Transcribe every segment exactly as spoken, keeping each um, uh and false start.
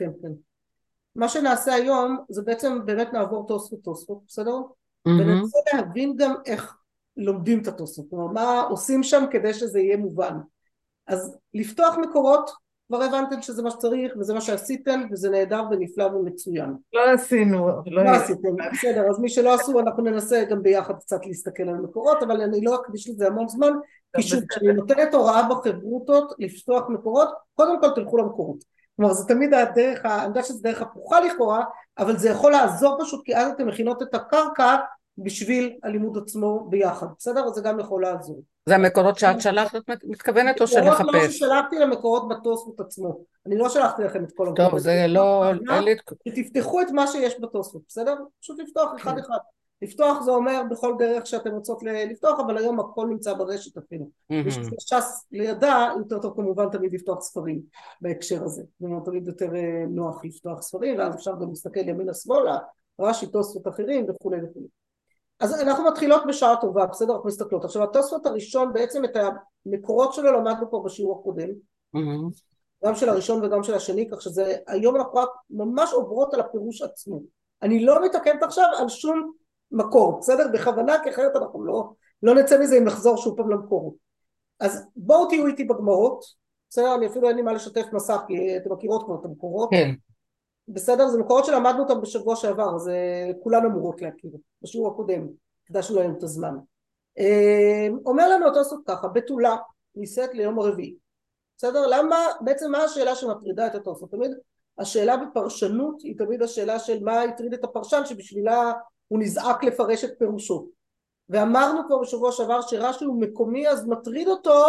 כן, כן. מה שנעשה היום, זה בעצם באמת נעבור תוספות תוספות, בסדר? Mm-hmm. וננסה להבין גם איך לומדים את התוספות, כלומר, מה עושים שם כדי שזה יהיה מובן. אז לפתוח מקורות, כבר הבנתם שזה מה שצריך, וזה מה שעשיתם, וזה נהדר ונפלא ומצוין. לא עשינו. לא, לא עשיתם, בסדר, אז מי שלא עשו, אנחנו ננסה גם ביחד קצת להסתכל על מקורות, אבל אני לא אקדיש לזה המון זמן, כי שוב, כשאני נותנת הוראה בחברותות, לפתוח מקורות, קודם כל תלכו למקורות. כלומר, זה תמיד הדרך, אני יודעת שזה דרך הפוכה לכאורה, אבל זה יכול לעזור פשוט, כי אז אתם מכינות את הקרקע בשביל הלימוד עצמו ביחד, בסדר? אז זה גם יכול לעזור. זה המקורות שאת שלחת, את מתכוונת או שלחפש? מקורות לא ששלחתי למקורות בתוספות עצמו, אני לא שלחתי לכם את כל המקורות. טוב, זה לא... תפתחו את מה שיש בתוספות, בסדר? פשוט לפתוח אחד אחד. לפתוח זה אומר בכל דרך שאתם רוצות לפתוח, אבל היום הכל נמצא ברשת אפילו. יש שס לידע, יותר טוב כמובן תמיד לפתוח ספרים בהקשר הזה. זאת אומרת, תמיד יותר נוח לפתוח ספרים, ואז אפשר גם להסתכל ימינה שמאלה, רש"י, תוספות אחרים וכו' וכו'. אז אנחנו מתחילות בשעה טובה, בסדר? אנחנו מסתכלות. עכשיו, התוספות הראשון, בעצם את המקורות שלו למדנו פה בשיעור הקודם, גם של הראשון וגם של השני, כך שזה, היום אנחנו רק ממש עוברות על הפירוש עצמו. אני לא מתעכבת עכשיו על שום מקור, בסדר? בכוונה, כי אחרת אנחנו לא, לא נצא מזה אם נחזור שוב פעם למקורות. אז בואו תהיו איתי בגמרות, בסדר? אני אפילו אין לי מה לשתף מסך, כי אתם מכירות כבר את המקורות. כן. בסדר? זה מקורות שלמדנו אותם בשבוע שעבר, אז כולן אמורות להכיר, בשיעור הקודם, קדשנו להם את הזמן. אומר לנו אותו סוף ככה, בתולה נישאת ליום הרביעי. בסדר? למה, בעצם מה השאלה שמטרידה את אותו סוף? תמיד השאלה בפרשנות היא תמיד השאלה של מה הטריד את הפרשן שבשבילה הוא נזעק לפרש את פירושו. ואמרנו כבר בשבוע שעבר שרש"י הוא מקומי, אז מטריד אותו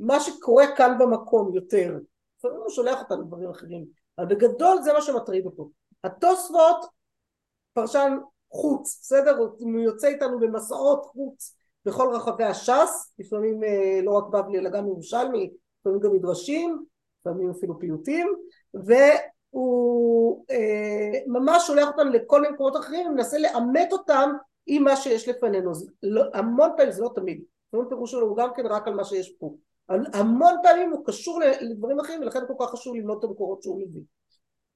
מה שקורה כאן במקום יותר. לפעמים הוא שולח אותנו דברים אחרים. אבל בגדול זה מה שמטריד אותו. התוספות, פרשן חוץ, בסדר? הוא יוצא איתנו במסעות חוץ בכל רחבי הש"ס, לפעמים לא רק בבלי, אלא גם ירושלמי, לפעמים גם מדרשים, לפעמים אפילו פיוטים, ו... הוא אה, ממש שולח אותם לכל מיני מקומות אחרים ומנסה לאמת אותם עם מה שיש לפנינו. זה, לא, המון פעמים זה לא תמיד, המון פירוש שלו הוא גם כן רק על מה שיש פה, המון פעמים הוא קשור לדברים אחרים ולכן כל כך חשוב ללמוד את המקורות שהוא מביא.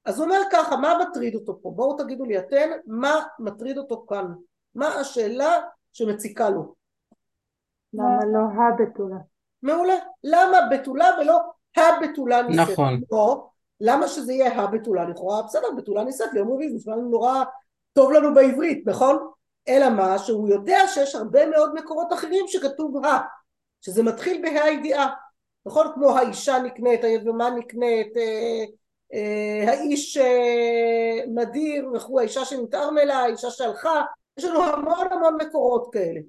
אז הוא אומר ככה, מה מטריד אותו פה? בואו תגידו לי אתן, מה מטריד אותו כאן? מה השאלה שמציקה לו? למה לא הבתולה? מעולה, למה בתולה ולא הבתולה ניסית? נכון. או, למה שזה יהיה הבתולה לכאורה? בסדר, בתולה נישאת ליום רביעי, זה נשמע לנו נורא טוב לנו בעברית, נכון? אלא מה, שהוא יודע שיש הרבה מאוד מקורות אחרים שכתוב ה, שזה מתחיל בה הידיעה, נכון? כמו האישה נקנית, היבמה נקנית, אה, אה, האיש אה, מדיר, וכו, האישה שנתערמלה, האישה שהלכה, יש לנו המון המון מקורות כאלה,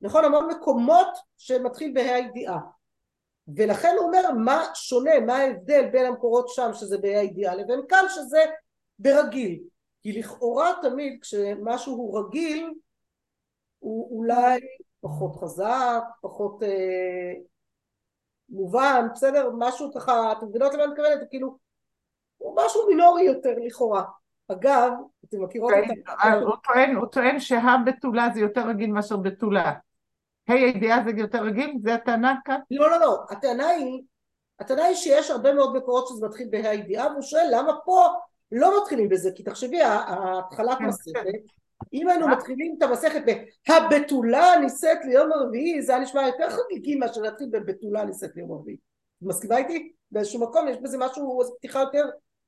נכון? המון מקומות שמתחיל בה הידיעה. ולכן הוא אומר מה שונה, מה ההבדל בין המקורות שם שזה בהידיעה לבין כאן שזה ברגיל. כי לכאורה תמיד כשמשהו הוא רגיל הוא אולי פחות חזק, פחות אה, מובן, בסדר? משהו ככה, אתם מבינות למה אני מתכוונת, הוא כאילו, הוא משהו מינורי יותר לכאורה. אגב, אתם מכירות אותם. הוא טוען, הוא טוען שהבתולה זה יותר רגיל מאשר בתולה. היי, הידיעה זה יותר רגיל? זה הטענה כאן? לא, לא, לא. הטענה היא, הטענה היא שיש הרבה מאוד מקורות שזה מתחיל בהידיעה, והוא שואל למה פה לא מתחילים בזה, כי תחשבי, ההתחלת מסכת, אם היינו מתחילים את המסכת בהבתולה נישאת ליום הרביעי, זה היה נשמע יותר חגיגי מאשר להתחיל בבתולה נישאת ליום הרביעי. מסכימה איתי? באיזשהו מקום יש בזה משהו, איזו פתיחה יותר,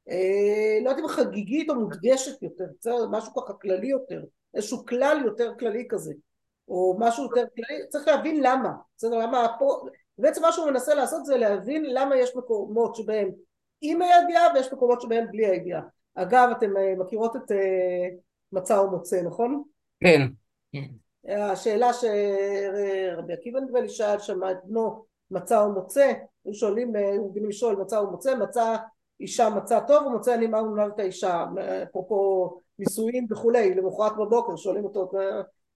אה, לא יודעת אם חגיגית או מודגשת יותר, משהו ככה כללי יותר, איזשהו כלל יותר כללי כזה. או משהו יותר כללי, צריך להבין למה, בסדר, למה פה, בעצם מה שהוא מנסה לעשות זה להבין למה יש מקומות שבהם עם הידיעה ויש מקומות שבהם בלי הידיעה. אגב, אתם מכירות את מצא ומוצא, נכון? כן. השאלה שרבי עקיבא נדמה לי שאל שמע את בנו מצא ומוצא, הם שואלים, הוא בנים לשאול מצא ומוצא, מצא אישה מצא טוב ומוצא אני מה הוא נולד את האישה, אפרופו נישואים וכולי, למחרת בבוקר שואלים אותו,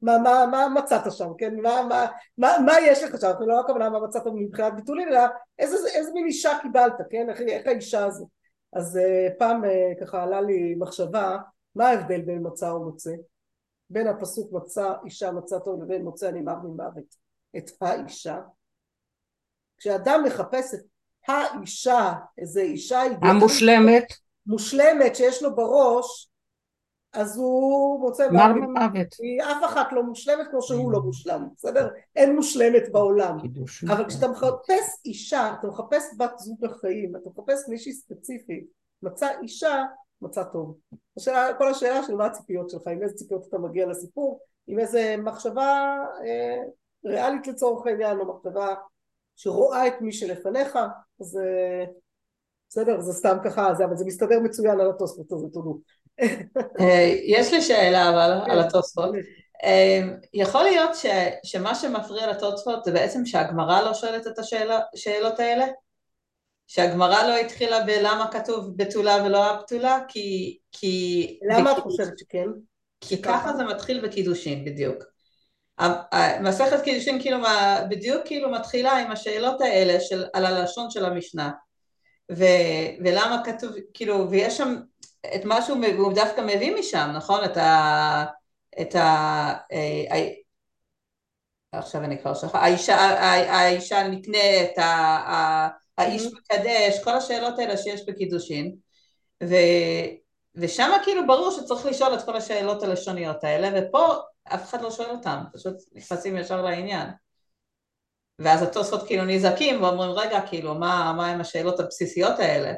מה, מה, מה מצאת שם, כן? מה, מה, מה, מה יש לך שם? לא הכוונה מה מצאת מבחינת ביטולים, אלא איזה, איזה מין אישה קיבלת, כן? איך, איך האישה הזו? אז אה, פעם אה, ככה עלה לי מחשבה, מה ההבדל בין מצא ומוצא? בין הפסוק מצא אישה מצא טוב לבין מוצא אני מר ממוות את האישה. כשאדם מחפש את האישה, איזה אישה המושלמת, מושלמת שיש לו בראש, אז הוא מוצא מר ממוות. היא אף אחת לא מושלמת כמו שהוא לא מושלם, בסדר? אין מושלמת בעולם. אבל כשאתה מחפש אישה, אתה מחפש בת זוג לחיים, אתה מחפש מישהי ספציפית, מצא אישה, מצא טוב. השאלה, כל השאלה של מה הציפיות שלך, עם איזה ציפיות אתה מגיע לסיפור, עם איזה מחשבה אה, ריאלית לצורך העניין, או מחשבה שרואה את מי שלפניך, אז בסדר, זה סתם ככה, אבל זה מסתדר מצוין על התוספות הזה, תודו. יש לי שאלה אבל על התוספות. יכול להיות שמה שמפריע לתוספות זה בעצם שהגמרא לא שואלת את השאלות האלה? שהגמרא לא התחילה בלמה כתוב בתולה ולא הבתולה? כי... למה את חושבת שכן? כי ככה זה מתחיל בקידושין בדיוק. מסכת קידושין בדיוק כאילו מתחילה עם השאלות האלה על הלשון של המשנה. ולמה כתוב, כאילו, ויש שם... את משהו, הוא דווקא מביא משם, נכון? את ה... את ה... עכשיו אני כבר שכה, האישה נקנית, האיש מקדש, כל השאלות האלה שיש בקידושין, ושם כאילו ברור שצריך לשאול את כל השאלות הלשוניות האלה, ופה אף אחד לא שואל אותם, פשוט נכנסים ישר לעניין. ואז התוספות כאילו נזעקים ואומרים, רגע, כאילו, מה הם השאלות הבסיסיות האלה?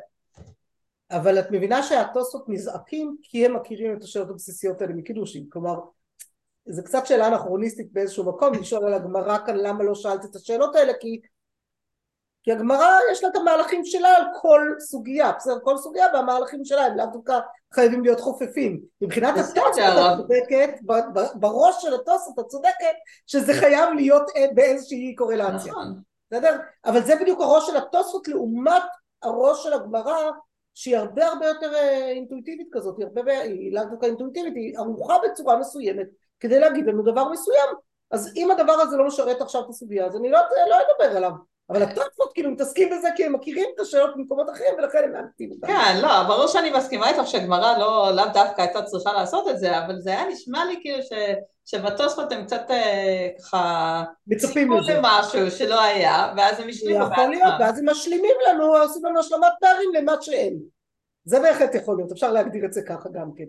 אבל את מבינה שהתוספות נזעקים כי הם מכירים את השאלות הבסיסיות האלה מקידושין, כלומר, זה קצת שאלה אנכרוניסטית באיזשהו מקום, לשאול על הגמרא כאן למה לא שאלת את השאלות האלה, כי, כי הגמרא יש לה את המהלכים שלה על כל סוגיה, בסדר, כל סוגיה והמהלכים שלה, הם לאו דווקא חייבים להיות חופפים, מבחינת התוספות את צודקת, בראש של התוספות את צודקת, שזה חייב להיות באיזושהי קורלציה, בסדר? אבל זה בדיוק הראש של התוספות לעומת הראש של הגמרא, שהיא הרבה הרבה יותר אינטואיטיבית כזאת, היא הרבה, היא לא דווקא אינטואיטיבית, היא ערוכה בצורה מסוימת, כדי להגיד לנו דבר מסוים, אז אם הדבר הזה לא משרת עכשיו את הסוגיה, אז אני לא, לא אדבר עליו, אבל התוספות כאילו מתעסקים בזה, כי הם מכירים את השאלות במקומות אחרים, ולכן הם מענתים אותם. כן, לא, ברור שאני מסכימה איתך שהגמרא לא, לא דווקא הייתה צריכה לעשות את זה, אבל זה היה נשמע לי כאילו ש, שבתוספות הם קצת ככה, מצפים לזה. משהו שלא היה, ואז הם משלימים בעצמם. יכול להיות, ואז הם משלימים לנו, עושים לנו השלמת פערים למה שאין. זה בהחלט יכול להיות, אפשר להגדיר את זה ככה גם כן.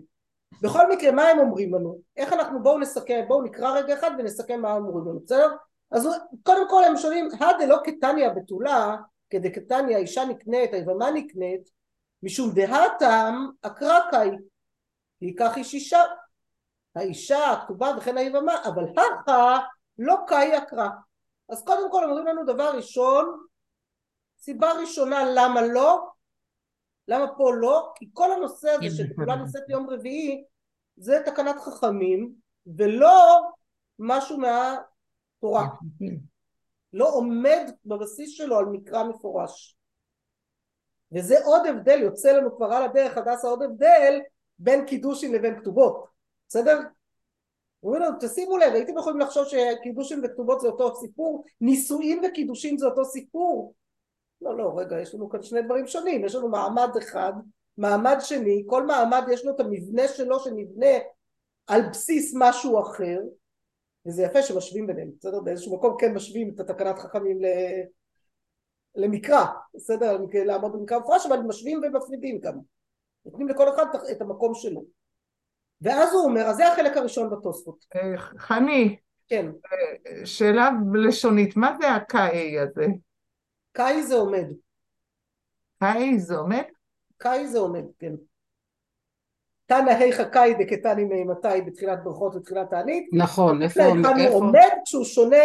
בכל מקרה, מה הם אומרים לנו? איך אנחנו, בואו נסכם, בואו נקרא רגע אחד ונסכם מה הם אומרים לנו, בסדר? אז קודם כל הם שואלים, הדה לא כתניה בתולה, כדי כתניה אישה נקנית, היבמה נקנית, משום דהתם הקרקאי, כי כך איש אישה, האישה, הכתובה וכן היבמה, אבל הכה לא קאי הקרא. אז קודם כל אומרים לנו דבר ראשון, סיבה ראשונה למה לא, למה פה לא, כי כל הנושא הזה שתולה נושאת יום רביעי, זה תקנת חכמים, ולא משהו מה... תורה, לא עומד בבסיס שלו על מקרא מפורש, וזה עוד הבדל, יוצא לנו כבר על הדרך הדסה עוד הבדל בין קידושין לבין כתובות, בסדר? תשימו לב, הייתם יכולים לחשוב שקידושין וכתובות זה אותו סיפור, נישואים וקידושין זה אותו סיפור, לא לא רגע, יש לנו כאן שני דברים שונים, יש לנו מעמד אחד, מעמד שני, כל מעמד יש לו את המבנה שלו שנבנה על בסיס משהו אחר, וזה יפה שמשווים ביניהם, בסדר? באיזשהו מקום כן משווים את התקנת חכמים ל... למקרא, בסדר? לעמוד במקרא מפורש, אבל משווים ומפרידים גם. נותנים לכל אחד את המקום שלו. ואז הוא אומר, אז זה החלק הראשון בתוספות. חני, כן. שאלה לשונית, מה זה הקאי הזה? קאי זה עומד. קאי זה עומד? קאי זה עומד, כן. תנא היכא קאי דקתני מאימתי בתחילת ברכות ותחילת תענית. נכון, איפה? כאן הוא עומד כשהוא שונה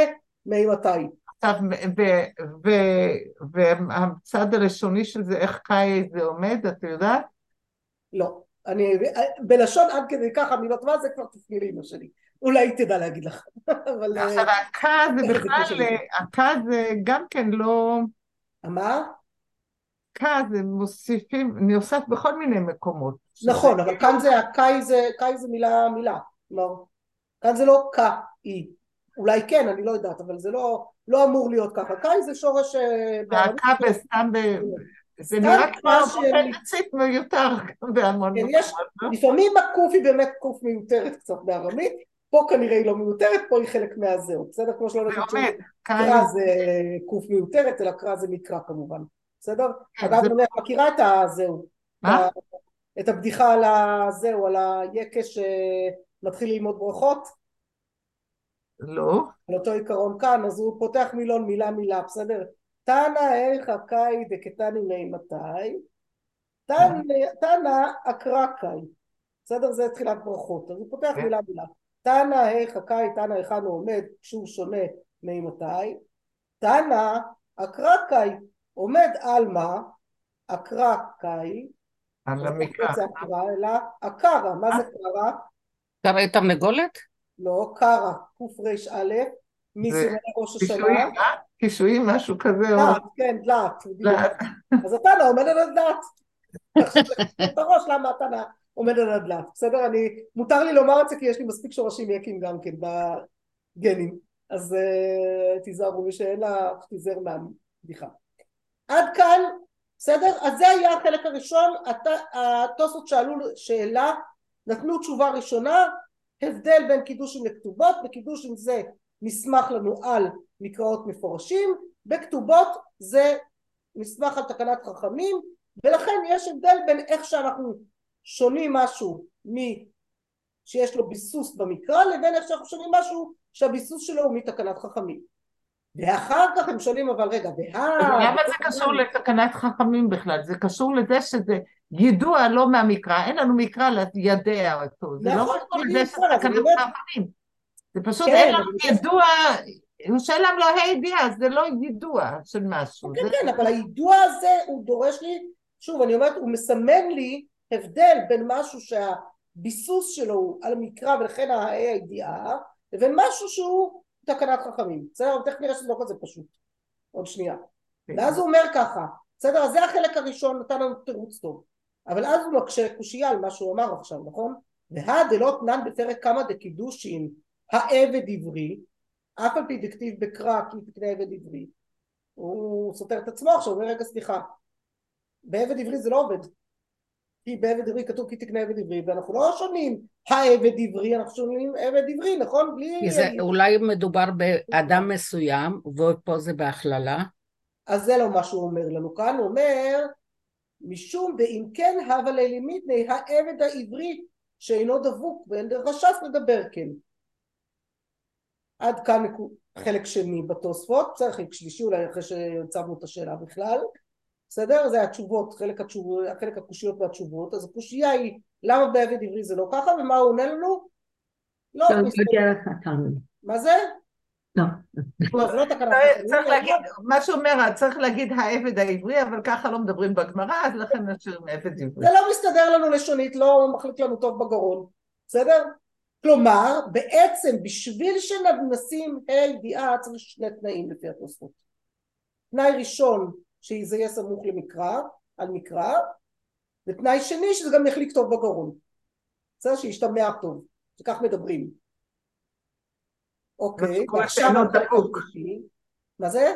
מאימתי. והצד הלשוני של זה, איך קאי זה עומד, את יודעת? לא, אני בלשון עד כדי ככה, אני לא טובה, זה כבר תפני לאמא שלי. אולי היא תדע להגיד לך. עכשיו, הקא זה בכלל, הקא זה גם כן לא... מה? קא זה מוסיפים, נוסף בכל מיני מקומות. נכון, אבל כאן זה, הקאי זה, קאי זה מילה, מילה, לא, כאן זה לא קאי, אולי כן, אני לא יודעת, אבל זה לא, לא אמור להיות ככה, קאי זה שורש... הקאי סתם, זה נראה כבר פרופנצית מיותר בהמון מקומות. לפעמים הקוף היא באמת קוף מיותרת קצת בארמית, פה כנראה היא לא מיותרת, פה היא חלק מהזהות, בסדר? כמו שלא נכון, קרא זה קוף מיותרת, אלא קרא זה מקרא כמובן. בסדר? אגב, אני מכירה את הזהו. מה? את הבדיחה על הזהו, על היקש שמתחיל ללמוד ברכות. לא. על אותו עיקרון כאן, אז הוא פותח מילון מילה מילה, בסדר? תנא איך הקאי דקתני נעימתי, תנא אקרא קאי. בסדר? זה תחילת ברכות. אז הוא פותח מילה מילה. תנא איך הקאי, תנא היכן הוא עומד, כשהוא שונה נעימתי. תנא אקרא קאי. עומד על מה? אקרא קאי. על המקרא. זה אקרא, אלא הקרא. מה זה קרא? גם הייתה מגולת? לא, קרא. קוף רש א', מסימן ראש השנה. פישויים, משהו כזה. דעת, כן, דעת. אז התנא עומד על הדעת. את הראש, למה התנא עומד על הדעת. בסדר? מותר לי לומר את זה, כי יש לי מספיק שורשים יקים גם כן בגנים. אז תיזהרו, ושאין לה תיזהר מהבדיחה. עד כאן, בסדר? אז זה היה החלק הראשון, התוספות שאלו שאלה, נתנו תשובה ראשונה, הבדל בין קידושים לכתובות, בקידושים זה נסמך לנו על מקראות מפורשים, בכתובות זה נסמך על תקנת חכמים, ולכן יש הבדל בין איך שאנחנו שונים משהו שיש לו ביסוס במקרא, לבין איך שאנחנו שונים משהו שהביסוס שלו הוא מתקנת חכמים. ואחר כך הם שואלים, אבל רגע, למה זה קשור לתקנת חכמים בכלל? זה קשור לזה שזה ידוע לא מהמקרא, אין לנו מקרא לידע אותו, זה לא קשור לזה שזה תקנת חכמים, זה פשוט אין לנו ידוע, הוא שאלה לא הידיעה, זה לא ידוע של משהו. כן, כן, אבל הידוע הזה הוא דורש לי, שוב, אני אומרת, הוא מסמן לי הבדל בין משהו שהביסוס שלו על המקרא ולכן הידיעה, לבין משהו שהוא תקנת חכמים, בסדר? אבל תכף נראה שזה לא כזה פשוט, עוד שנייה. ואז הוא אומר ככה, בסדר? אז זה החלק הראשון, נתן לנו תירוץ טוב, אבל אז הוא מקשה קושייה על מה שהוא אמר עכשיו, נכון? והדלות נן בפרק כמה דקידושים, העבד עברי, אף על פי דכתיב בקרא, כי תקנה עבד עברי, הוא סותר את עצמו עכשיו, הוא אומר רגע סליחה, בעבד עברי זה לא עובד, כי בעבד עברי כתוב כי תקנה עבד עברי, ואנחנו לא שונים העבד עברי, אנחנו שונים עבד עברי, נכון? בלי... זה אולי מדובר באדם מסוים, ופה זה בהכללה. אז זה לא מה שהוא אומר לנו כאן, הוא אומר, משום ואם כן, אבל אלימיתני, העבד העברי, שאינו דבוק, ואין רשס לדבר כן. עד כאן חלק שני בתוספות, בסדר, חלק שלישי אולי אחרי שהצבנו את השאלה בכלל, בסדר? זה התשובות, חלק, התשוב... חלק הקושיות והתשובות, אז הקושייה היא, למה בעבד עברי זה לא ככה, ומה הוא עונה לנו? לא, מה זה? לא. צריך להגיד, מה שאומר, צריך להגיד העבד העברי, אבל ככה לא מדברים בגמרא, אז לכן נשארים עבד עברי. זה לא מסתדר לנו לשונית, לא מחליק לנו טוב בגרון, בסדר? כלומר, בעצם בשביל שנשים הידיעה, צריך שני תנאים לפי התוספות. תנאי ראשון, שזה יהיה סמוך למקרא, על מקרא, ותנאי שני שזה גם יחליק טוב בגרון, זה שישתמע טוב, שכך מדברים. אוקיי, ועכשיו מה זה?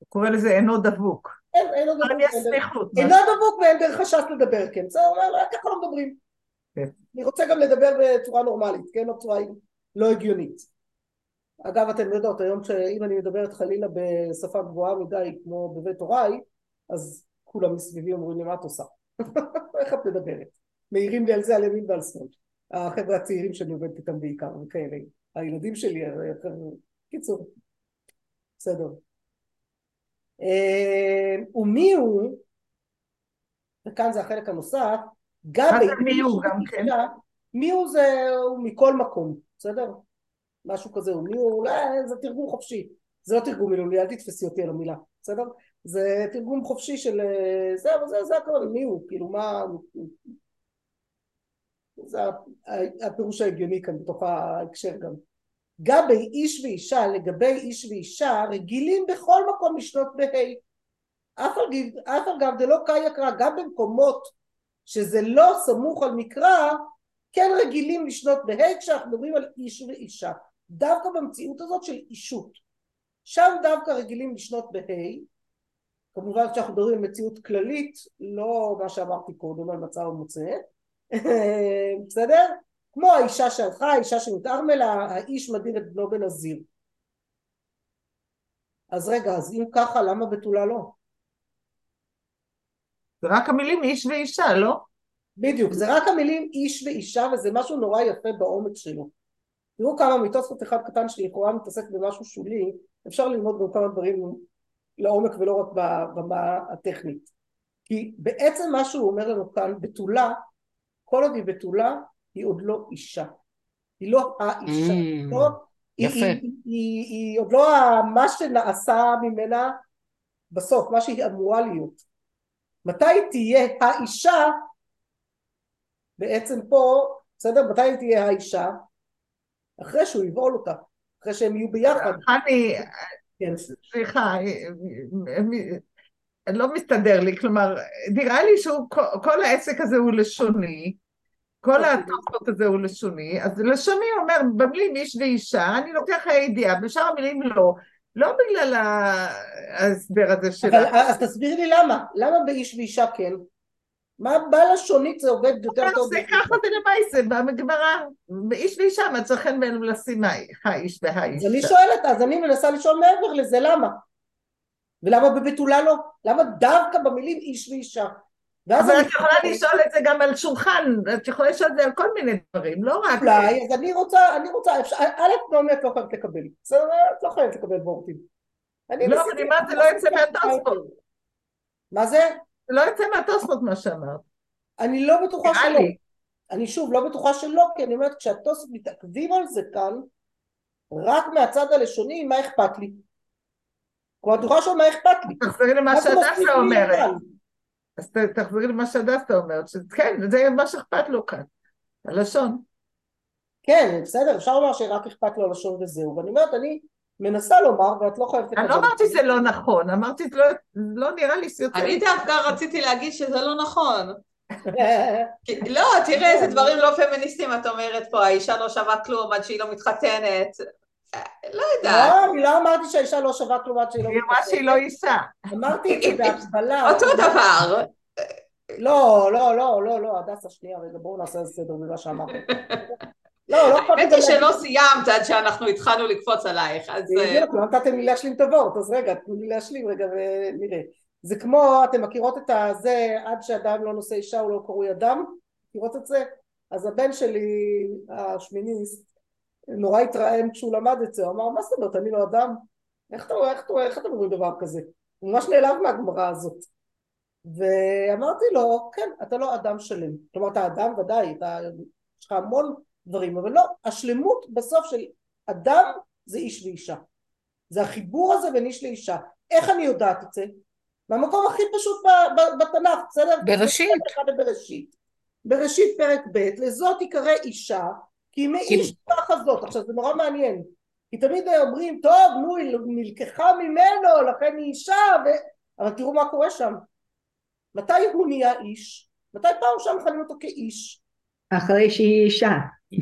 הוא קורא לזה אינו דבוק. אינו דבוק ואין דרך חשש לדבר, כן, זה אומר, ככה לא מדברים. אני רוצה גם לדבר בצורה נורמלית, כן, לא בצורה לא הגיונית. אגב, אתם יודעות, היום שאם אני מדברת חלילה בשפה גבוהה מדי, כמו בבית הוריי, אז כולם מסביבי אומרים לי, מה את עושה? איך את מדברת? מהירים לי על זה, על ימין ועל שמאל. החבר'ה הצעירים שאני עובדת איתם בעיקר, וכאלה. הילדים שלי, קיצור. בסדר. ומי הוא, וכאן זה החלק הנוסף, גם מי הוא, גם כן. מי הוא זה מכל מקום, בסדר? משהו כזה, הוא מי הוא, אולי זה תרגום חופשי. זה לא תרגום מילולי, אל תתפסי אותי על המילה, בסדר? זה תרגום חופשי של זה, אבל זה, זה הכל, מי הוא, כאילו מה, זה הפירוש ההגיוני כאן בתוך ההקשר גם. גבי איש ואישה, לגבי איש ואישה, רגילים בכל מקום לשנות בהי. אף על גב דלא קאי אקרא, גם במקומות שזה לא סמוך על מקרא, כן רגילים לשנות בהי, כשאנחנו מדברים על איש ואישה. דווקא במציאות הזאת של אישות. שם דווקא רגילים לשנות בהי, כמובן כשאנחנו מדברים על מציאות כללית, לא מה שאמרתי קודם על מצב המוצא, בסדר? כמו האישה שהלכה, האישה שמתארמלה, האיש מדיר את בנו בנזיר. אז רגע, אז אם ככה, למה בתולה לא? זה רק המילים איש ואישה, לא? בדיוק, זה רק המילים איש ואישה, וזה משהו נורא יפה בעומק שלו. תראו כמה מתוספות אחד קטן שלכאורה מתעסק במשהו שולי, אפשר ללמוד גם כמה דברים לעומק ולא רק במה הטכנית. כי בעצם מה שהוא אומר לנו כאן, בתולה, כל עוד היא בתולה, היא עוד לא אישה. היא לא האישה, mm, לא, היא, היא, היא, היא, היא עוד לא מה שנעשה ממנה בסוף, מה שהיא אמורה להיות. מתי תהיה האישה, בעצם פה, בסדר, מתי תהיה האישה? אחרי שהוא יבעול אותה, אחרי שהם יהיו ביחד. אני, כן. סליחה, לא מסתדר לי, כלומר, נראה לי שהוא, כל העסק הזה הוא לשוני, כל התוספות הזה הוא לשוני, אז לשוני אומר, במילים איש ואישה, אני לוקח הידיעה, בשאר המילים לא, לא בגלל ההסבר הזה שלה. אבל אז תסביר לי למה, למה באיש ואישה כן? מה בלשונית זה עובד יותר טוב? זה ככה דלמייסה, במגמרה, באיש ואישה, מה צריכים בינינו לשים האיש והאיש. אני שואלת, אז אני מנסה לשאול מעבר לזה, למה? ולמה בביטולה לא? למה דווקא במילים איש ואישה? אבל את יכולה לשאול את זה גם על שולחן, את יכולה לשאול את זה על כל מיני דברים, לא רק... אולי, אז אני רוצה, אני רוצה, א' נעמי את לא חייבת לקבל, זה לא חייבת לקבל בורטים. לא, אני מה, זה לא יצא מהתוספות. מה זה? זה לא יצא מהתוספות מה שאמרת. אני לא בטוחה שלא. אני שוב, לא בטוחה שלא, כי אני אומרת, כשהתוספות מתעכבים על זה כאן, רק מהצד הלשוני, מה אכפת לי? כבר בטוחה שלא מה אכפת לי. תחזרי למה שאתה אומרת. אז תחזרי למה שדסה אומרת, שכן, זה מה שאכפת לו כאן, הלשון. כן, בסדר, אפשר לומר שרק אכפת לו הלשון וזהו, ואני אומרת, אני מנסה לומר, ואת לא חייבת... אני לא אמרתי שזה לא נכון, אמרתי, לא נראה לי שיותר... אני דווקא רציתי להגיד שזה לא נכון. לא, תראה איזה דברים לא פמיניסטיים, את אומרת פה, האישה לא שווה כלום עד שהיא לא מתחתנת. לא יודעת. לא, אני לא אמרתי שהאישה לא שווה כלום עד שהיא לא מתחתנת. היא אמרה שהיא לא אישה. אמרתי את זה בהקבלה. אותו דבר. לא, לא, לא, לא, לא, הדסה שנייה, רגע, בואו נעשה איזה סדר ממה שאמרת. לא, לא פעם... האמת היא שלא סיימת עד שאנחנו התחלנו לקפוץ עלייך, אז... לא נתתם לי להשלים תבורת, אז רגע, תנו לי להשלים רגע ונראה. זה כמו, אתם מכירות את הזה, עד שאדם לא נושא אישה, הוא לא קרוי אדם, מכירות את זה? אז הבן שלי, השמיניסט, נורא התרעם כשהוא למד את זה, הוא אמר, מה זאת אומרת, אני לא אדם? איך אתה רואה, איך אתה רואה, איך אתה רואה דבר כזה? הוא ממש נעלב מהגמרא הזאת. ואמרתי לו, כן, אתה לא אדם שלם. כלומר, אתה אדם ודאי, אתה... יש לך המון דברים, אבל לא, השלמות בסוף של אדם זה איש ואישה. זה החיבור הזה בין איש לאישה. איך אני יודעת את זה? מהמקום הכי פשוט בתנ"ך, בסדר? בראשית. בראשית. בראשית פרק ב', לזאת תיקרא אישה, כי היא מאיש ככה זאת. עכשיו זה נורא מעניין, כי תמיד אומרים, טוב, נו, היא נלקחה ממנו, לכן היא אישה, ו... אבל תראו מה קורה שם. מתי הוא נהיה איש? מתי פעם שם חלים אותו כאיש? אחרי שהיא אישה.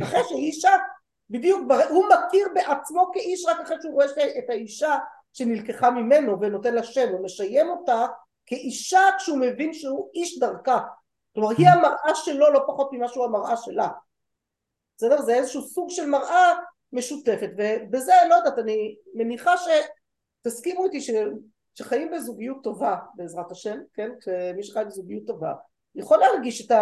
אחרי שהיא אישה, בדיוק, הוא מכיר בעצמו כאיש, רק אחרי שהוא רואה את האישה שנלקחה ממנו, ונותן לה שם, הוא משיים אותה כאישה, כשהוא מבין שהוא איש דרכה. כלומר, היא המראה שלו, לא פחות ממה שהוא המראה שלה. בסדר? זה איזשהו סוג של מראה, משותפת, ובזה לא יודעת, אני מניחה שתסכימו איתי ש... שחיים בזוגיות טובה, בעזרת השם, כן? שמי שחי בזוגיות טובה, יכול להרגיש את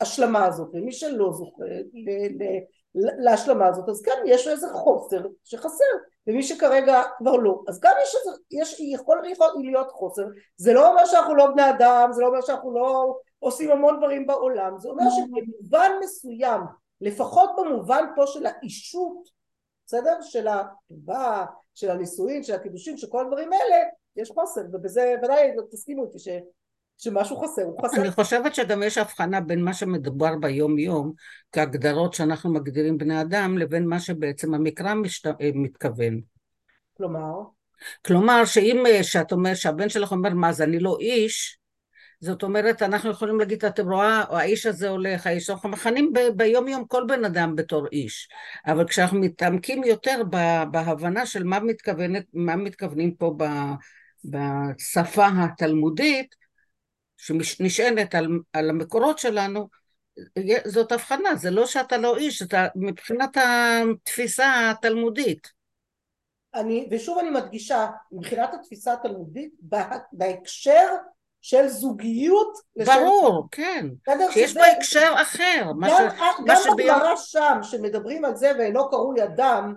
ההשלמה הזאת, ומי שלא זוכה ל... ל... להשלמה הזאת, אז כן, יש איזה חוסר שחסר, ומי שכרגע כבר לא, אז גם יש איזה, יש... יכול להיות חוסר, זה לא אומר שאנחנו לא בני אדם, זה לא אומר שאנחנו לא עושים המון דברים בעולם, זה אומר שבמובן מסוים, לפחות במובן פה של האישות, בסדר? של הטבע, של הנישואים, של הכיבושים, של כל הדברים האלה, יש חוסר, ובזה ודאי תסכימו אותי ש, שמשהו חסר, הוא חסר. אני חושבת שגם יש הבחנה בין מה שמדובר ביום יום, כהגדרות שאנחנו מגדירים בני אדם, לבין מה שבעצם המקרא משת... מתכוון. כלומר? כלומר, שאם שאת אומרת, שהבן שלך אומר, מה זה, אני לא איש, זאת אומרת, אנחנו יכולים להגיד, אתם רואה, או האיש הזה הולך, האיש, אנחנו מכנים ב- ביום יום כל בן אדם בתור איש, אבל כשאנחנו מתעמקים יותר ב- בהבנה של מה, מתכוונת, מה מתכוונים פה ב- בשפה התלמודית, שנשענת על, על המקורות שלנו, זאת הבחנה, זה לא שאתה לא איש, אתה, מבחינת התפיסה התלמודית. אני, ושוב אני מדגישה, מבחינת התפיסה התלמודית, בהקשר של זוגיות. ברור, כן. שיש בה הקשר אחר. גם הגדרה שם, שמדברים על זה ואינו קרוי אדם,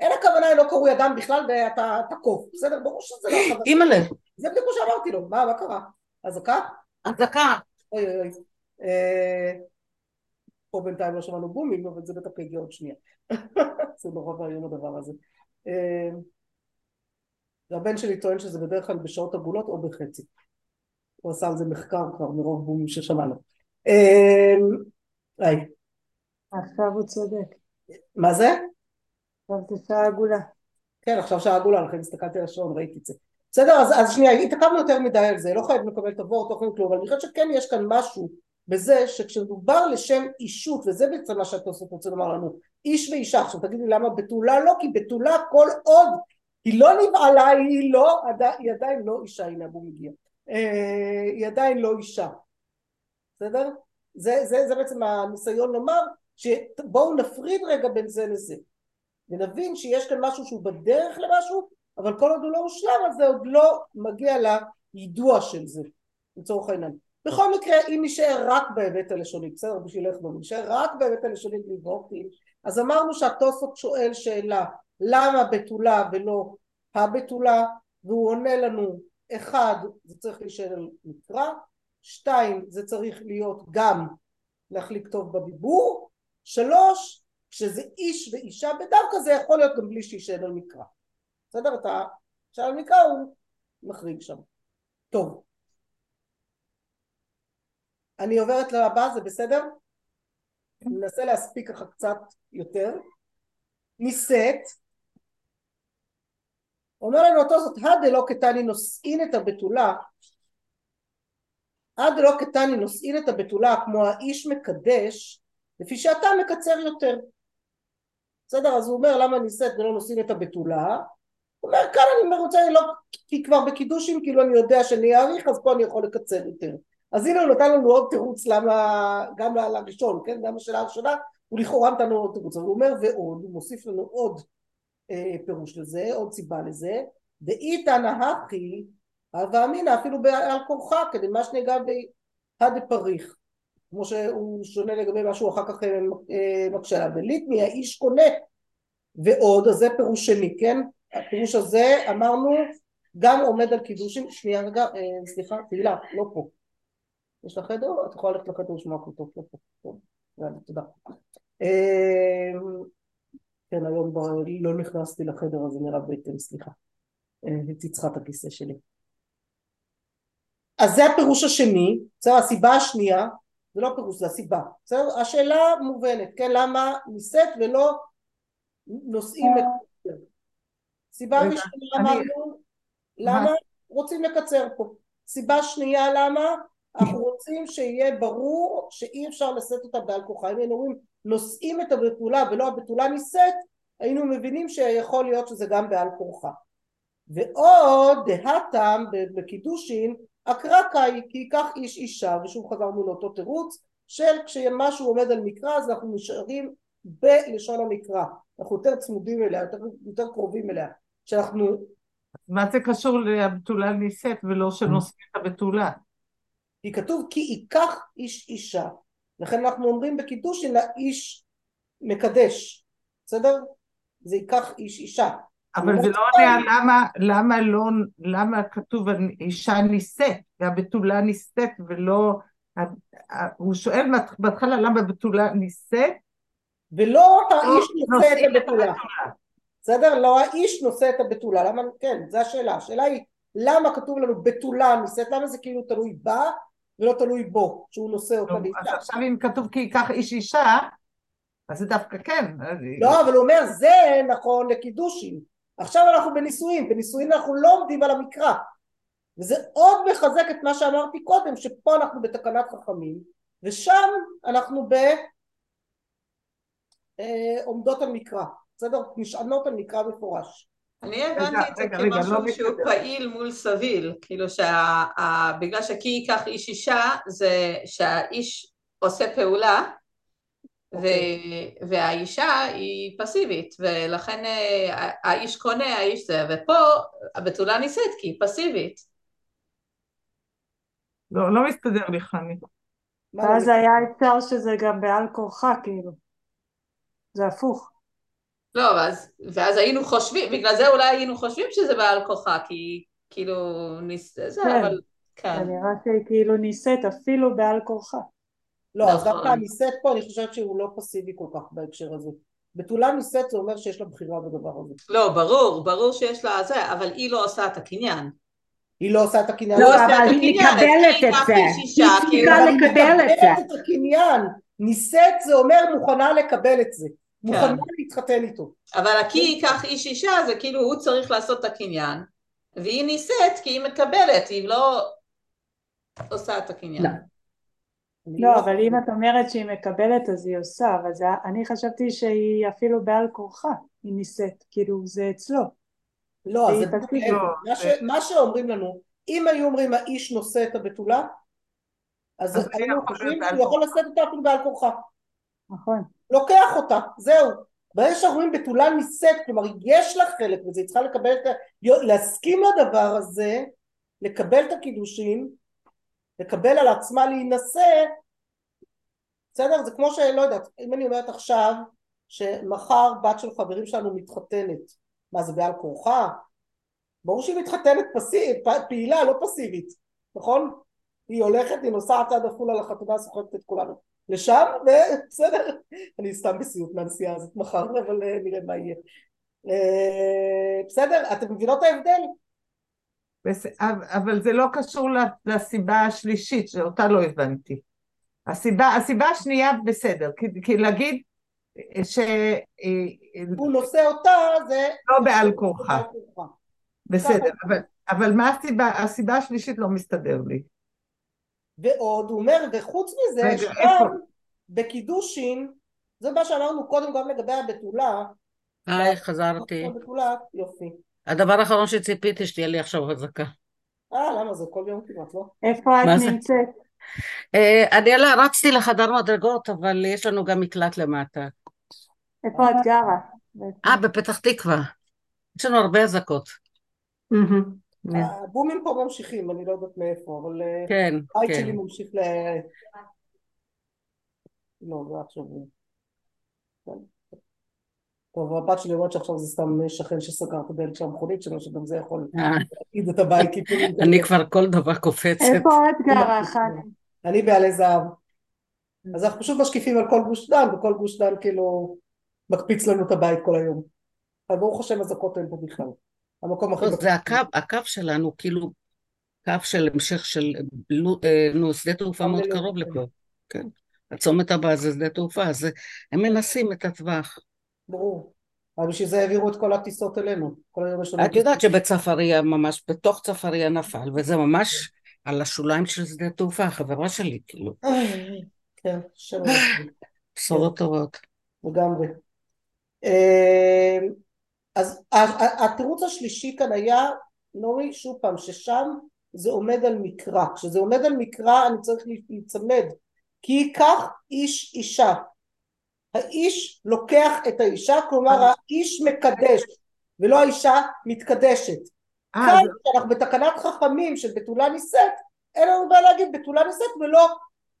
אין הכוונה אינו קרוי אדם בכלל ואתה תקוף. בסדר, ברור שזה לא חבר. אימאלה. זה בדיוק כמו שאמרתי לו, מה קרה? הזקה? הזקה. אוי אוי אוי. פה בינתיים לא שמענו בומים, אבל זה בטח יגיע עוד שנייה. זה נורא בעיון הדבר הזה. והבן שלי טוען שזה בדרך כלל בשעות עגולות או בחצי. הוא עשה על זה מחקר כבר מרוב בומים ששמענו. היי. עכשיו הוא צודק. מה זה? עכשיו זה שעה עגולה. כן, עכשיו שעה עגולה, לכן הסתכלתי על השעון, ראיתי את זה. בסדר, אז שנייה, התעכבנו יותר מדי על זה, לא חייב לקבל תבור, תוכן כלום, אבל אני חושבת שכן יש כאן משהו בזה שכשדובר לשם אישות, וזה בעצם מה שהתוספות רוצה לומר לנו, איש ואישה, עכשיו תגיד לי למה בתולה לא, כי בתולה כל עוד היא לא נבעלה, היא לא, היא עדיין לא אישה, הנה בוא מגיע, היא עדיין לא אישה, בסדר? זה, זה, זה בעצם הניסיון לומר, שבואו נפריד רגע בין זה לזה, ונבין שיש כאן משהו שהוא בדרך למשהו, אבל כל עוד הוא לא הושלם, אז זה עוד לא מגיע לידוע של זה, לצורך העניין. בכל מקרה, אם נשאר רק בהיבט הלשוני, בסדר, בשביל איך בואו, נשאר רק בהיבט הלשוני לברוכים, אז אמרנו שהתוספות שואל שאלה, למה בתולה ולא הבתולה, והוא עונה לנו, אחד, זה צריך להישאר על מקרא, שתיים, זה צריך להיות גם להחליק טוב בביבור, שלוש, כשזה איש ואישה בדווקא, זה יכול להיות גם בלי שישאר על מקרא. בסדר, אתה שאל מקרא, הוא מחריג שם. טוב. אני עוברת לבא, זה בסדר? ננסה להספיק ככה קצת יותר. ניסית. אומר לנו אותו זאת, הדלא כתני נושאין את הבתולה, הדלא כתני נושאין את הבתולה, כמו האיש מקדש, לפי שאתה מקצר יותר. בסדר, אז הוא אומר, למה ניסית ולא נושאין את הבתולה? הוא אומר, כאן אני רוצה, לא, כי כבר בקידושים, כאילו אני יודע שאני אעריך, אז פה אני יכול לקצר יותר. אז הנה הוא נתן לנו עוד תירוץ למה, גם לראשון, כן? גם השאלה הראשונה, הוא לכאורה נתן לנו עוד תירוץ, אבל הוא אומר ועוד, הוא מוסיף לנו עוד אה, פירוש לזה, עוד סיבה לזה, דאיתא נהכי, הווה אמינא, אפילו בעל כורחה, כדי מה שנגע בהדפריך, כמו שהוא שונה לגבי משהו אחר כך אה, מקשה לה, וליטני, האיש קונה, ועוד, אז זה פירוש שני, כן? הפירוש הזה, אמרנו, גם עומד על קידושים, שנייה רגע, אה, סליחה, תהילה, לא פה. יש לך חדר? את יכולה ללכת לחדר לשמוע כתוב. תודה. כן, היום לא נכנסתי לחדר, אז נראה ביתם, סליחה. תצחה את הכיסא שלי. אז זה הפירוש השני, הסיבה השנייה, זה לא פירוש, זה הסיבה. השאלה מובנת, כן? למה ניסית ולא נוסעים לקצר? סיבה ראשונה, אמרנו, למה רוצים לקצר פה. סיבה שנייה, למה? אנחנו רוצים שיהיה ברור שאי אפשר לשאת אותה בעל כוחה. אם היינו אומרים נושאים את הבתולה ולא הבתולה ניסית, היינו מבינים שיכול להיות שזה גם בעל כוחה. ועוד דהתם בקידושין, הקרקעי כי ייקח איש אישה, ושוב חזרנו לאותו תירוץ, של כשמשהו עומד על מקרא, אז אנחנו נשארים בלשון המקרא. אנחנו יותר צמודים אליה, יותר, יותר קרובים אליה. שאנחנו... מה זה קשור לבתולה ניסית ולא שנושאים את הבתולה? כי כתוב כי ייקח איש אישה, לכן אנחנו אומרים בקידושין איש מקדש, בסדר? זה ייקח איש אישה. אבל זה לא עונה למה, למה לא, למה כתוב אישה ניסית, והבתולה ניסית ולא, הוא שואל בהתחלה למה הבתולה ניסית, ולא האיש נושא את הבתולה, בסדר? לא האיש נושא את הבתולה, למה, כן, זו השאלה, השאלה היא, למה כתוב לנו בתולה ניסית, למה זה כאילו תלוי בה, ולא תלוי בו, שהוא נושא אותה לאישה. עכשיו אם כתוב כי ייקח איש אישה, אז זה דווקא כן. לא, אבל הוא אומר, זה נכון לקידושים. עכשיו אנחנו בנישואים, בנישואים אנחנו לא עומדים על המקרא. וזה עוד מחזק את מה שאמרתי קודם, שפה אנחנו בתקנת חכמים, ושם אנחנו בעומדות המקרא. בסדר? נשענות המקרא מפורש. אני הבנתי את זה כמשהו שהוא פעיל מול סביל, כאילו שבגלל שכי ייקח איש אישה, זה שהאיש עושה פעולה, והאישה היא פסיבית, ולכן האיש קונה, האיש זה, ופה הבתולה ניסית, כי היא פסיבית. לא, לא מסתדר לי חני. ואז היה אפשר שזה גם בעל כורחה, כאילו. זה הפוך. לא, ואז, ואז היינו חושבים, בגלל זה אולי היינו חושבים שזה בעל כורחה, כי כאילו ניס... זה, כן. אבל... כן. אני רואה שכאילו ניסית אפילו בעל כורחה. לא, אז דווקא ניסית פה, אני חושבת שהוא לא פסיבי כל כך בהקשר הזה. בתולה ניסית זה אומר שיש לה בחירה בדבר הזה. לא, ברור, ברור שיש לה זה, אבל היא לא עושה את הקניין. היא לא עושה את הקניין. לא, אבל היא מקבלת את זה. היא צריכה לקבל את זה. היא מקבלת את הקניין. ניסית זה אומר מוכנה לקבל את זה. מוכנה להתחתן איתו. אבל הכי ייקח איש אישה זה כאילו הוא צריך לעשות את הקניין, והיא ניסית כי היא מקבלת, היא לא עושה את הקניין. לא, אבל אם את אומרת שהיא מקבלת אז היא עושה, אבל אני חשבתי שהיא אפילו בעל כורחה, היא ניסית, כאילו זה אצלו. לא, אז מה שאומרים לנו, אם היו אומרים האיש נושא את הבתולה, אז היינו חושבים שהוא יכול לשאת אותה אפילו בעל כורחה. נכון. לוקח אותה, זהו. ברגע שאומרים בתולה נישאת, כלומר יש לה חלק, וזה צריכה לקבל את ה... להסכים לדבר הזה, לקבל את הקידושים, לקבל על עצמה להינשא, בסדר? זה כמו שלא יודעת, אם אני אומרת עכשיו, שמחר בת של חברים שלנו מתחתנת, מה זה בעל כורחה? ברור שהיא מתחתנת פסיב, פעילה, לא פסיבית, נכון? היא הולכת, היא נוסעת עד אפולה לחתונה, סוחקת את כולנו לשם, ובסדר, אני סתם בסיוט מהנסיעה הזאת מחר, אבל נראה מה יהיה. בסדר, אתם מבינות ההבדל? אבל זה לא קשור לסיבה השלישית, שאותה לא הבנתי. הסיבה, הסיבה השנייה בסדר, כי להגיד, הוא נושא אותה זה לא בעל כורחה, בסדר, אבל מה הסיבה? הסיבה השלישית לא מסתדר לי. ועוד הוא אומר, וחוץ מזה בקידושים, זה מה שאמרנו קודם גם לגבי הבתולה. היי, חזרתי. יופי. הדבר האחרון שציפיתי שתהיה לי עכשיו חזקה. אה, למה זה כל יום כמעט, לא? איפה את נמצאת? אני רצתי לחדר מדרגות, אבל יש לנו גם מקלט למטה. איפה את גרה? אה, בפתח תקווה. יש לנו הרבה הזקות. הבומים פה ממשיכים, אני לא יודעת מאיפה, אבל... כן, כן. בית שלי ממשיך ל... לא, זה עכשיו... טוב, הבת שלי אומרת שעכשיו זה סתם שכן שסגר את הדלת של המכונית שלו, שגם זה יכול להעיד את הבית. אני כבר כל דבר קופצת. איפה את גרה, חני? אני בעלי זהב. אז אנחנו פשוט משקיפים על כל גוש דן, וכל גוש דן כאילו מקפיץ לנו את הבית כל היום. אבל ברוך השם הזכות אין פה בכלל. המקום אחר... זה הקו שלנו, כאילו, קו של המשך של... נו, שדה תעופה מאוד קרוב לפה. כן. הצומת הבא זה שדה תעופה, אז הם מנסים את הטווח. ברור. אבל בשביל זה העבירו את כל הטיסות אלינו. את יודעת שבצפריה ממש, בתוך צפריה נפל, וזה ממש... על השוליים של שדה תעופה, החברה שלי, כאילו. כן, שלום. בשורות טובות. לגמרי. אז התירוץ השלישי כאן היה, נורי, שוב פעם, ששם זה עומד על מקרא. כשזה עומד על מקרא, אני צריך להצמד. כי כך איש אישה. האיש לוקח את האישה, כלומר, האיש מקדש, ולא האישה מתקדשת. כאן שאנחנו בתקנת חכמים של בתולה ניסית, אין לנו בעיה להגיד בתולה ניסית ולא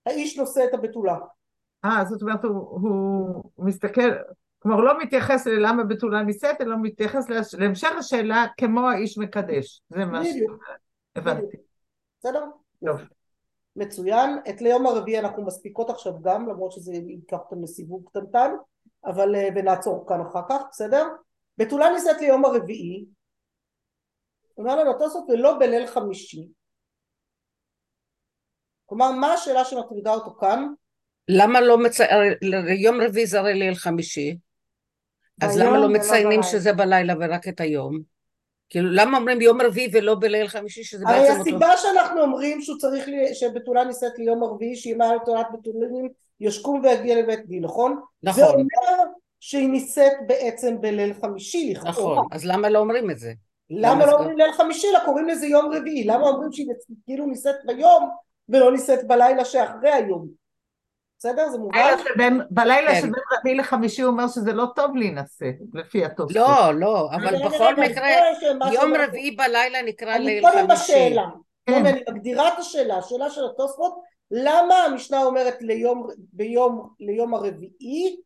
האיש נושא את הבתולה. אה, זאת אומרת הוא מסתכל, כלומר לא מתייחס ללמה בתולה ניסית, אלא מתייחס להמשך השאלה כמו האיש מקדש. זה מה שהבנתי. בסדר? טוב. מצוין. את ליום הרביעי אנחנו מספיקות עכשיו גם, למרות שזה ייקח אותם לסיבוב קטנטן, אבל ונעצור כאן אחר כך, בסדר? בתולה ניסית ליום הרביעי, אומר לנו התוספות ולא בליל חמישי. כלומר, מה השאלה שמטרידה אותו כאן? למה לא מציינים, יום רביעי זה הרי ליל חמישי, אז למה לא מציינים שזה בלילה ורק את היום? כאילו, למה אומרים יום רביעי ולא בליל חמישי, שזה בעצם אותו... הרי הסיבה שאנחנו אומרים שהוא צריך, שבתולה ניסית ליום רביעי, שהיא מעל תולעת בתולים, ישקום ויגיע לבית דין, נכון? נכון. זה אומר שהיא ניסית בעצם בליל חמישי. נכון, אז למה לא אומרים את זה? למה לא אומרים ליל חמישי, אלא קוראים לזה יום רביעי? למה אומרים שהיא כאילו ניסית ביום, ולא ניסית בלילה שאחרי היום? בסדר? זה מובן? בלילה שבין רביעי לחמישי הוא אומר שזה לא טוב להינשא, לפי התוספות. לא, לא, אבל בכל מקרה, יום רביעי בלילה נקרא ליל חמישי. כן. אני מגדירה את השאלה, השאלה של התוספות, למה המשנה אומרת ליום, ביום, ליום הרביעי,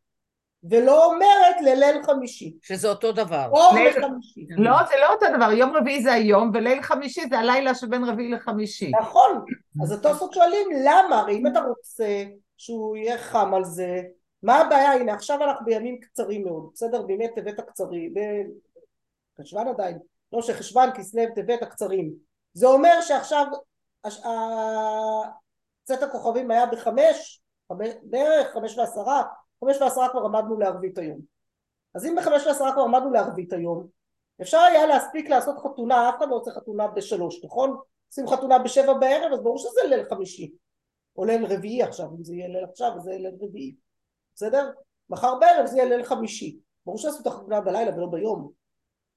ולא אומרת לליל חמישי. שזה אותו דבר. או ליל חמישי. לא, זה לא אותו דבר, יום רביעי זה היום, וליל חמישי זה הלילה שבין רביעי לחמישי. נכון, אז התוספות שואלים למה, הרי אם אתה רוצה שהוא יהיה חם על זה, מה הבעיה? הנה, עכשיו אנחנו בימים קצרים מאוד, בסדר, באמת תבט הקצרים, חשבן עדיין, לא שחשבן כסלב תבט הקצרים, זה אומר שעכשיו, צאת הכוכבים היה בחמש, בערך חמש ועשרה, חמש ועשרה כבר עמדנו לערבית היום. אז אם בחמש ועשרה כבר עמדנו לערבית היום, אפשר היה להספיק לעשות חתונה, אף אחד לא רוצה חתונה בשלוש, נכון? עושים חתונה בשבע בערב, אז ברור שזה ליל חמישי, או ליל רביעי עכשיו, אם זה יהיה ליל עכשיו, זה ליל רביעי, בסדר? מחר בערב זה יהיה ליל חמישי, ברור שעשו את החתונה בלילה ולא ביום,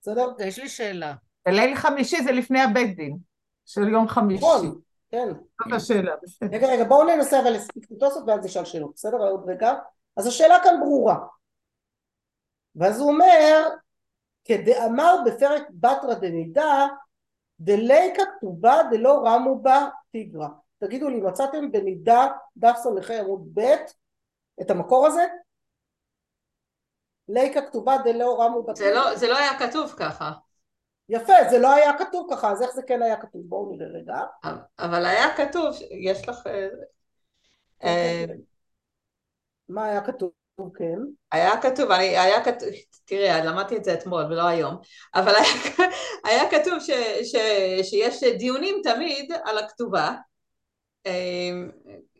בסדר? יש לי שאלה. ליל חמישי זה לפני הבית דין, של יום חמישי. נכון, כן. זאת השאלה, בסדר. רגע, רגע, בואו ננסה אבל להספיק לתוספות ואז נשאל שאלות, בסדר? עוד רגע. אז השאלה כאן ברורה, ואז הוא אומר, כדאמר בפרק בתרא דנידא, דליקה כתובה דלא רמו בה תיגרא. תגידו לי, מצאתם בנידא דף ס"ח עמוד ב' את המקור הזה? ליקה כתובה דלא רמו בה תיגרא. זה לא היה כתוב ככה. יפה, זה לא היה כתוב ככה, אז איך זה כן היה כתוב? בואו נראה רגע. אבל היה כתוב, יש לך... מה היה כתוב? כן. היה כתוב, אני, היה כתוב, תראי, למדתי את זה אתמול ולא היום, אבל היה, היה כתוב ש, ש, שיש דיונים תמיד על הכתובה,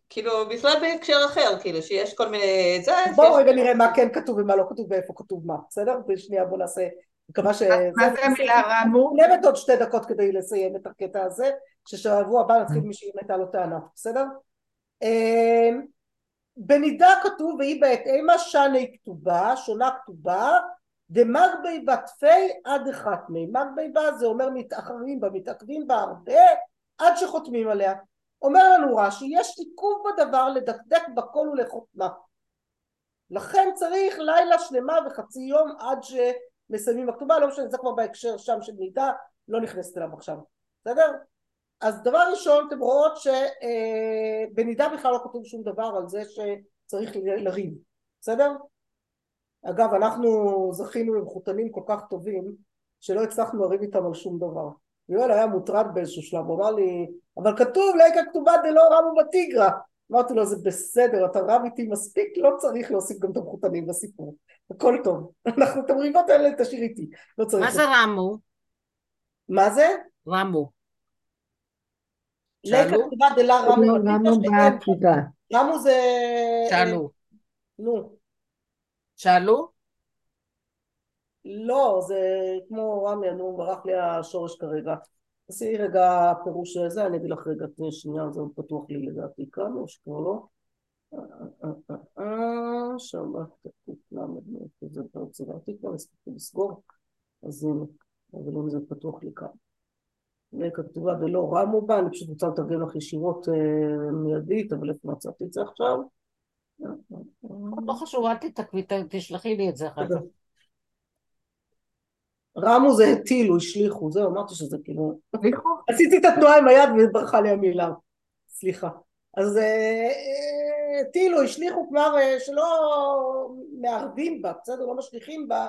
כאילו בכלל בהקשר אחר, כאילו שיש כל מיני... זה, בואו רגע נראה מה כן כתוב ומה לא כתוב ואיפה כתוב מה, בסדר? בשנייה בואו נעשה, מקווה ש... מה זה המילה רמו? נמת עוד שתי דקות כדי לסיים את הקטע הזה, ששבוע הבא נתחיל מישהי מתה לו טענה, בסדר? בנידא כתוב והיא בהתאמה שני כתובה, שונה כתובה, דמגבי בתפי עד חתמי. מגבי בה זה אומר מתאחרים בה, מתעכבים בה הרבה עד שחותמים עליה. אומר לנו רש"י, יש תיקוף בדבר לדקדק בכל ולחותמה. לכן צריך לילה שלמה וחצי יום עד שמסיימים הכתובה, לא משנה, זה כבר בהקשר שם של נידא, לא נכנסת אליו עכשיו. בסדר? אז דבר ראשון, אתם רואות שבנידא בכלל לא כתוב שום דבר על זה שצריך לריב, בסדר? אגב, אנחנו זכינו למחותנים כל כך טובים, שלא הצלחנו לריב איתם על שום דבר. יואל היה מוטרד באיזשהו שלב, הוא אמר לי, אבל כתוב, ליקה כתובה דלא רמו בה תיגרא. אמרתי לו, זה בסדר, אתה רב איתי מספיק, לא צריך להוסיף גם את המחותנים בסיפור. הכל טוב, אנחנו את המריבות האלה תשאיר איתי, לא צריך. מה זה רמו? מה זה? רמו. ליקה כתובה דלא רמו בה תיגרא. רמו זה... שאלו. נו. שאלו? לא, זה כמו רמי, נו, ברח לי השורש כרגע. עשי רגע פירוש הזה, אני אגיד לך רגע תני שנייה, זה פתוח לי לדעתי כאן, או שכבר לא. שמעת כתוב למד, זה ברצלתי כבר, הספקתי לסגור. אז הנה, אבל אם זה פתוח לי כאן. ליקה כתובה דלא רמו בה, אני פשוט רוצה לתרגם לך ישירות מיידית, אבל איפה מצאתי את זה עכשיו? לא חשוב, אל תתקבי, תשלחי לי את זה אחר כך. רמו זה הטילו, השליחו, זהו, אמרתי שזה כאילו... עשיתי את התנועה עם היד וברכה לי המילה, סליחה. אז הטילו, השליחו, כלומר שלא מערבים בה, בסדר, לא משליחים בה,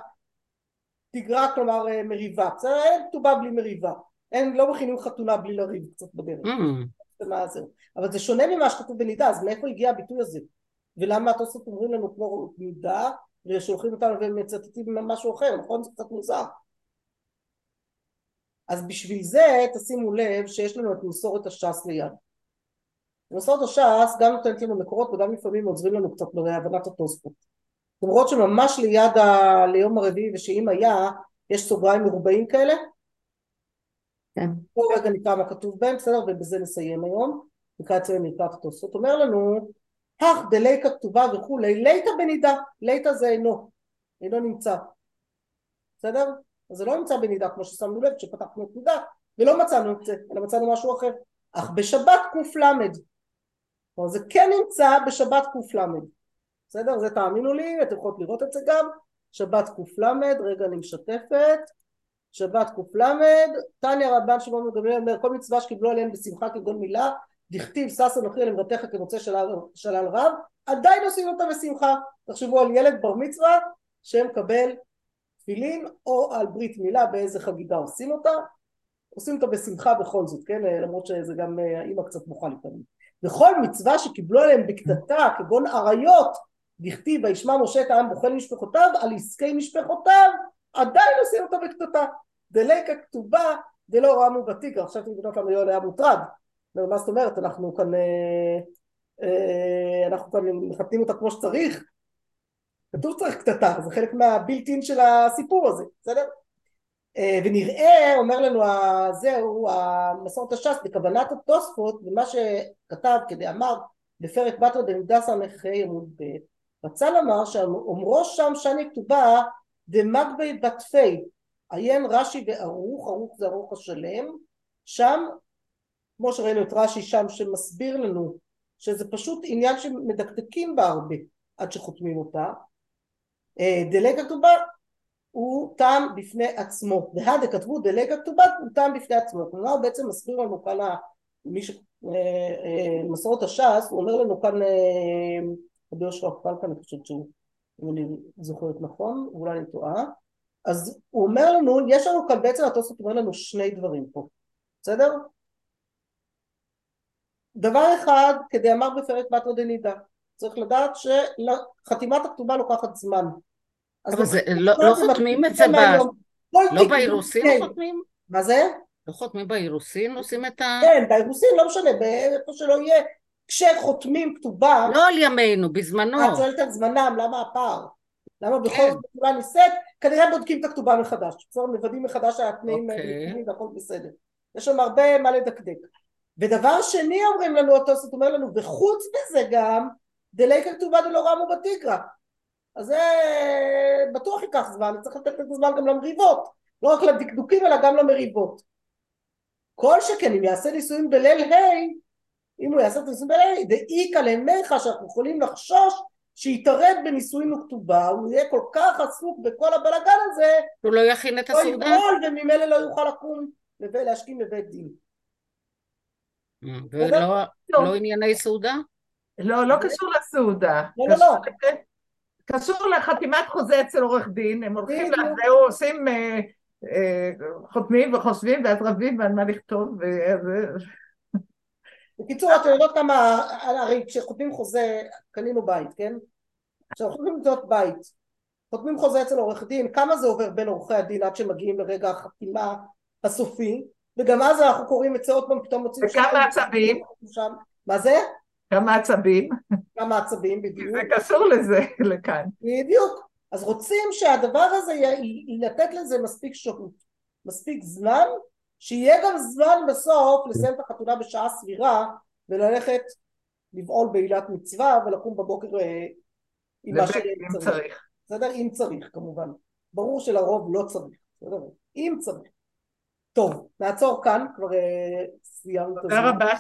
תגרא, כלומר מריבה, בסדר, אין כתובה בלי מריבה. אין, לא מכינים חתונה בלי לריב, קצת בדרך. אבל זה שונה ממה שכתוב בנידא, אז מאיפה הגיע הביטוי הזה? ולמה התוספות אומרים לנו כמו נידא, ושולחים אותנו ומצטטים משהו אחר, נכון? זה קצת מוזר. אז בשביל זה תשימו לב שיש לנו את מסורת הש"ס ליד. מסורת הש"ס גם נותנת לנו מקורות וגם לפעמים עוזרים לנו קצת בהבנת התוספות. למרות שממש ליד ה... ליום הרביעי ושאם היה, יש סוגריים מרובעים כאלה, כל רגע נקרא מה כתוב בהם, בסדר, ובזה נסיים היום, נקרא אצלנו נקרא את התוספות, אומר לנו, כך דליקה כתובה וכולי, ליקה בנידא, ליקה זה אינו, אינו נמצא, בסדר? אז זה לא נמצא בנידא, כמו ששמנו לב, שפתחנו את נידא, ולא מצאנו את זה, אלא מצאנו משהו אחר, אך בשבת קוף למד, זה כן נמצא בשבת קוף למד, בסדר? זה תאמינו לי, אתם יכולות לראות את זה גם, שבת קוף למד, רגע אני משתפת, שבת קופלמד, תניא רבן שמעון בן גמליאל אומר, כל מצווה שקיבלו עליהם בשמחה כגון מילה, דכתיב שש אנוכי אל עבדיך כמוצא שלל רב, עדיין עושים אותה בשמחה. תחשבו על ילד בר מצווה שמקבל תפילין, או על ברית מילה, באיזה חגיגה עושים אותה, עושים אותה בשמחה בכל זאת, כן? למרות שזה גם האמא קצת מוכה לפעמים. וכל מצווה שקיבלו עליהם בקטטה כגון עריות, דכתיב וישמע משה את העם בוכה למשפחותיו, על עסקי משפחותיו, עדיין עושים אותה בקטטה. דליקה כתובה, דלא רעמו בתיק, עכשיו אתם יודעים כמה יום היה מוטרד. מה זאת אומרת? אנחנו כאן, אנחנו כאן מחתנים אותה כמו שצריך, כתוב צריך קטטה, זה חלק מהבילטין של הסיפור הזה, בסדר? ונראה, אומר לנו, זהו, המסורת הש"ס בכוונת התוספות, ומה שכתב כדאמר בפרק בתרא דמידה סמ"ך עמוד ב', רצה לומר שאומרו שם שאני כתובה דמגבי בתפי, עיין רש"י וערוך, ערוך זה ערוך השלם, שם, כמו שראינו את רש"י שם שמסביר לנו, שזה פשוט עניין שמדקדקים בה הרבה, עד שחותמים אותה, דליקה כתובה הוא טעם בפני עצמו, והדה כתבו דליקה כתובה הוא טעם בפני עצמו, כלומר הוא בעצם מסביר לנו כאן, מי שמסורת הש"ס, הוא אומר לנו כאן, רבי יהושע פלקה, אני חושבת שהוא, אם אני זוכרת נכון, אולי אני טועה, אז הוא אומר לנו, יש לנו כאן בעצם, התוספות אומר לנו שני דברים פה, בסדר? דבר אחד, כדי אמר בפרק בתרא דנידה, צריך לדעת שחתימת הכתובה לוקחת זמן. אבל זה לא חותמים את זה, לא באירוסין חותמים? מה זה? לא חותמים באירוסין, עושים את ה... כן, באירוסין, לא משנה, איפה שלא יהיה, כשחותמים כתובה... לא על ימינו, בזמנו. את שואלת על זמנם, למה הפער? למה בכל זאת כתובה נישאת? כנראה בודקים את הכתובה מחדש, מוודאים מחדש שהתנאים נכונים והכל בסדר. יש שם הרבה מה לדקדק. ודבר שני אומרים לנו, התוספות אומר לנו, וחוץ מזה גם, דליקה כתובה דלא רעמו בתיגרא, אז זה בטוח ייקח זמן, צריך לתת את הזמן גם למריבות, לא רק לדקדוקים אלא גם למריבות. כל שכן אם יעשה נישואים בליל ה', אם הוא יעשה נישואים בליל ה', דאיכא למיכא, שאנחנו יכולים לחשוש שיתערב בנישואים וכתובה, הוא יהיה כל כך עסוק בכל הבלגן הזה, הוא לא יכין את הסעודה, לא יבול וממילא לא יוכל לקום להשכים לבית דין. ולא ענייני סעודה? לא, לא קשור לסעודה. לא, לא, לא. קשור לחתימת חוזה אצל עורך דין, הם הולכים לזהו, עושים חותמים וחושבים ואז רבים ועל מה לכתוב. בקיצור, אתה יודעת כמה, הרי כשחותמים חוזה, קנינו בית, כן? כשחותמים זאת בית, חותמים חוזה אצל עורך דין, כמה זה עובר בין עורכי הדין עד שמגיעים לרגע החתימה הסופי, וגם אז אנחנו קוראים הצעות פעם, פתאום מוצאים שם. וכמה עצבים? מה זה? כמה עצבים. כמה עצבים, בדיוק. זה קשור לזה, לכאן. בדיוק. אז רוצים שהדבר הזה ילתת לזה מספיק שעות, מספיק זמן, שיהיה גם זמן בסוף לסיים את החתונה בשעה סבירה, וללכת לבעול בעילת מצווה, ולקום בבוקר עם מה שאם צריך. בסדר? אם צריך, כמובן. ברור שלרוב לא צריך. בסדר? אם צריך. טוב, נעצור כאן, כבר סיימנו את הזמן.